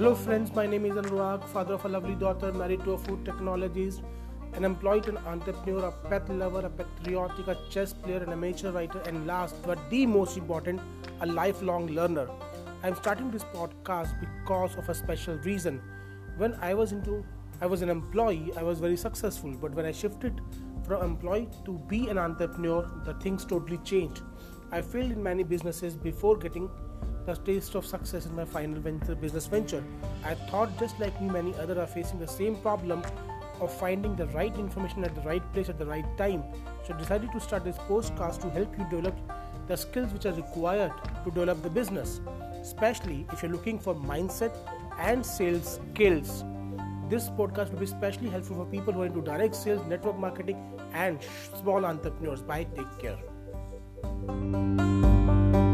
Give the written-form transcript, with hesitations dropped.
Hello friends, my name is Anurag, father of a lovely daughter, married to a food technologist, an employed, an entrepreneur, a pet lover, a patriotic, a chess player, an amateur writer, and last but the most important, a lifelong learner. I am starting this podcast because of a special reason. When I was an employee, I was very successful, but when I shifted from employee to be an entrepreneur, the things totally changed. I failed in many businesses before getting the taste of success in my final business venture. I thought, just like me, many others are facing the same problem of finding the right information at the right place at the right time. So I decided to start this podcast to help you develop the skills which are required to develop the business, especially if you're looking for mindset and sales skills. This podcast will be especially helpful for people who are into direct sales, network marketing, and small entrepreneurs. Bye, take care.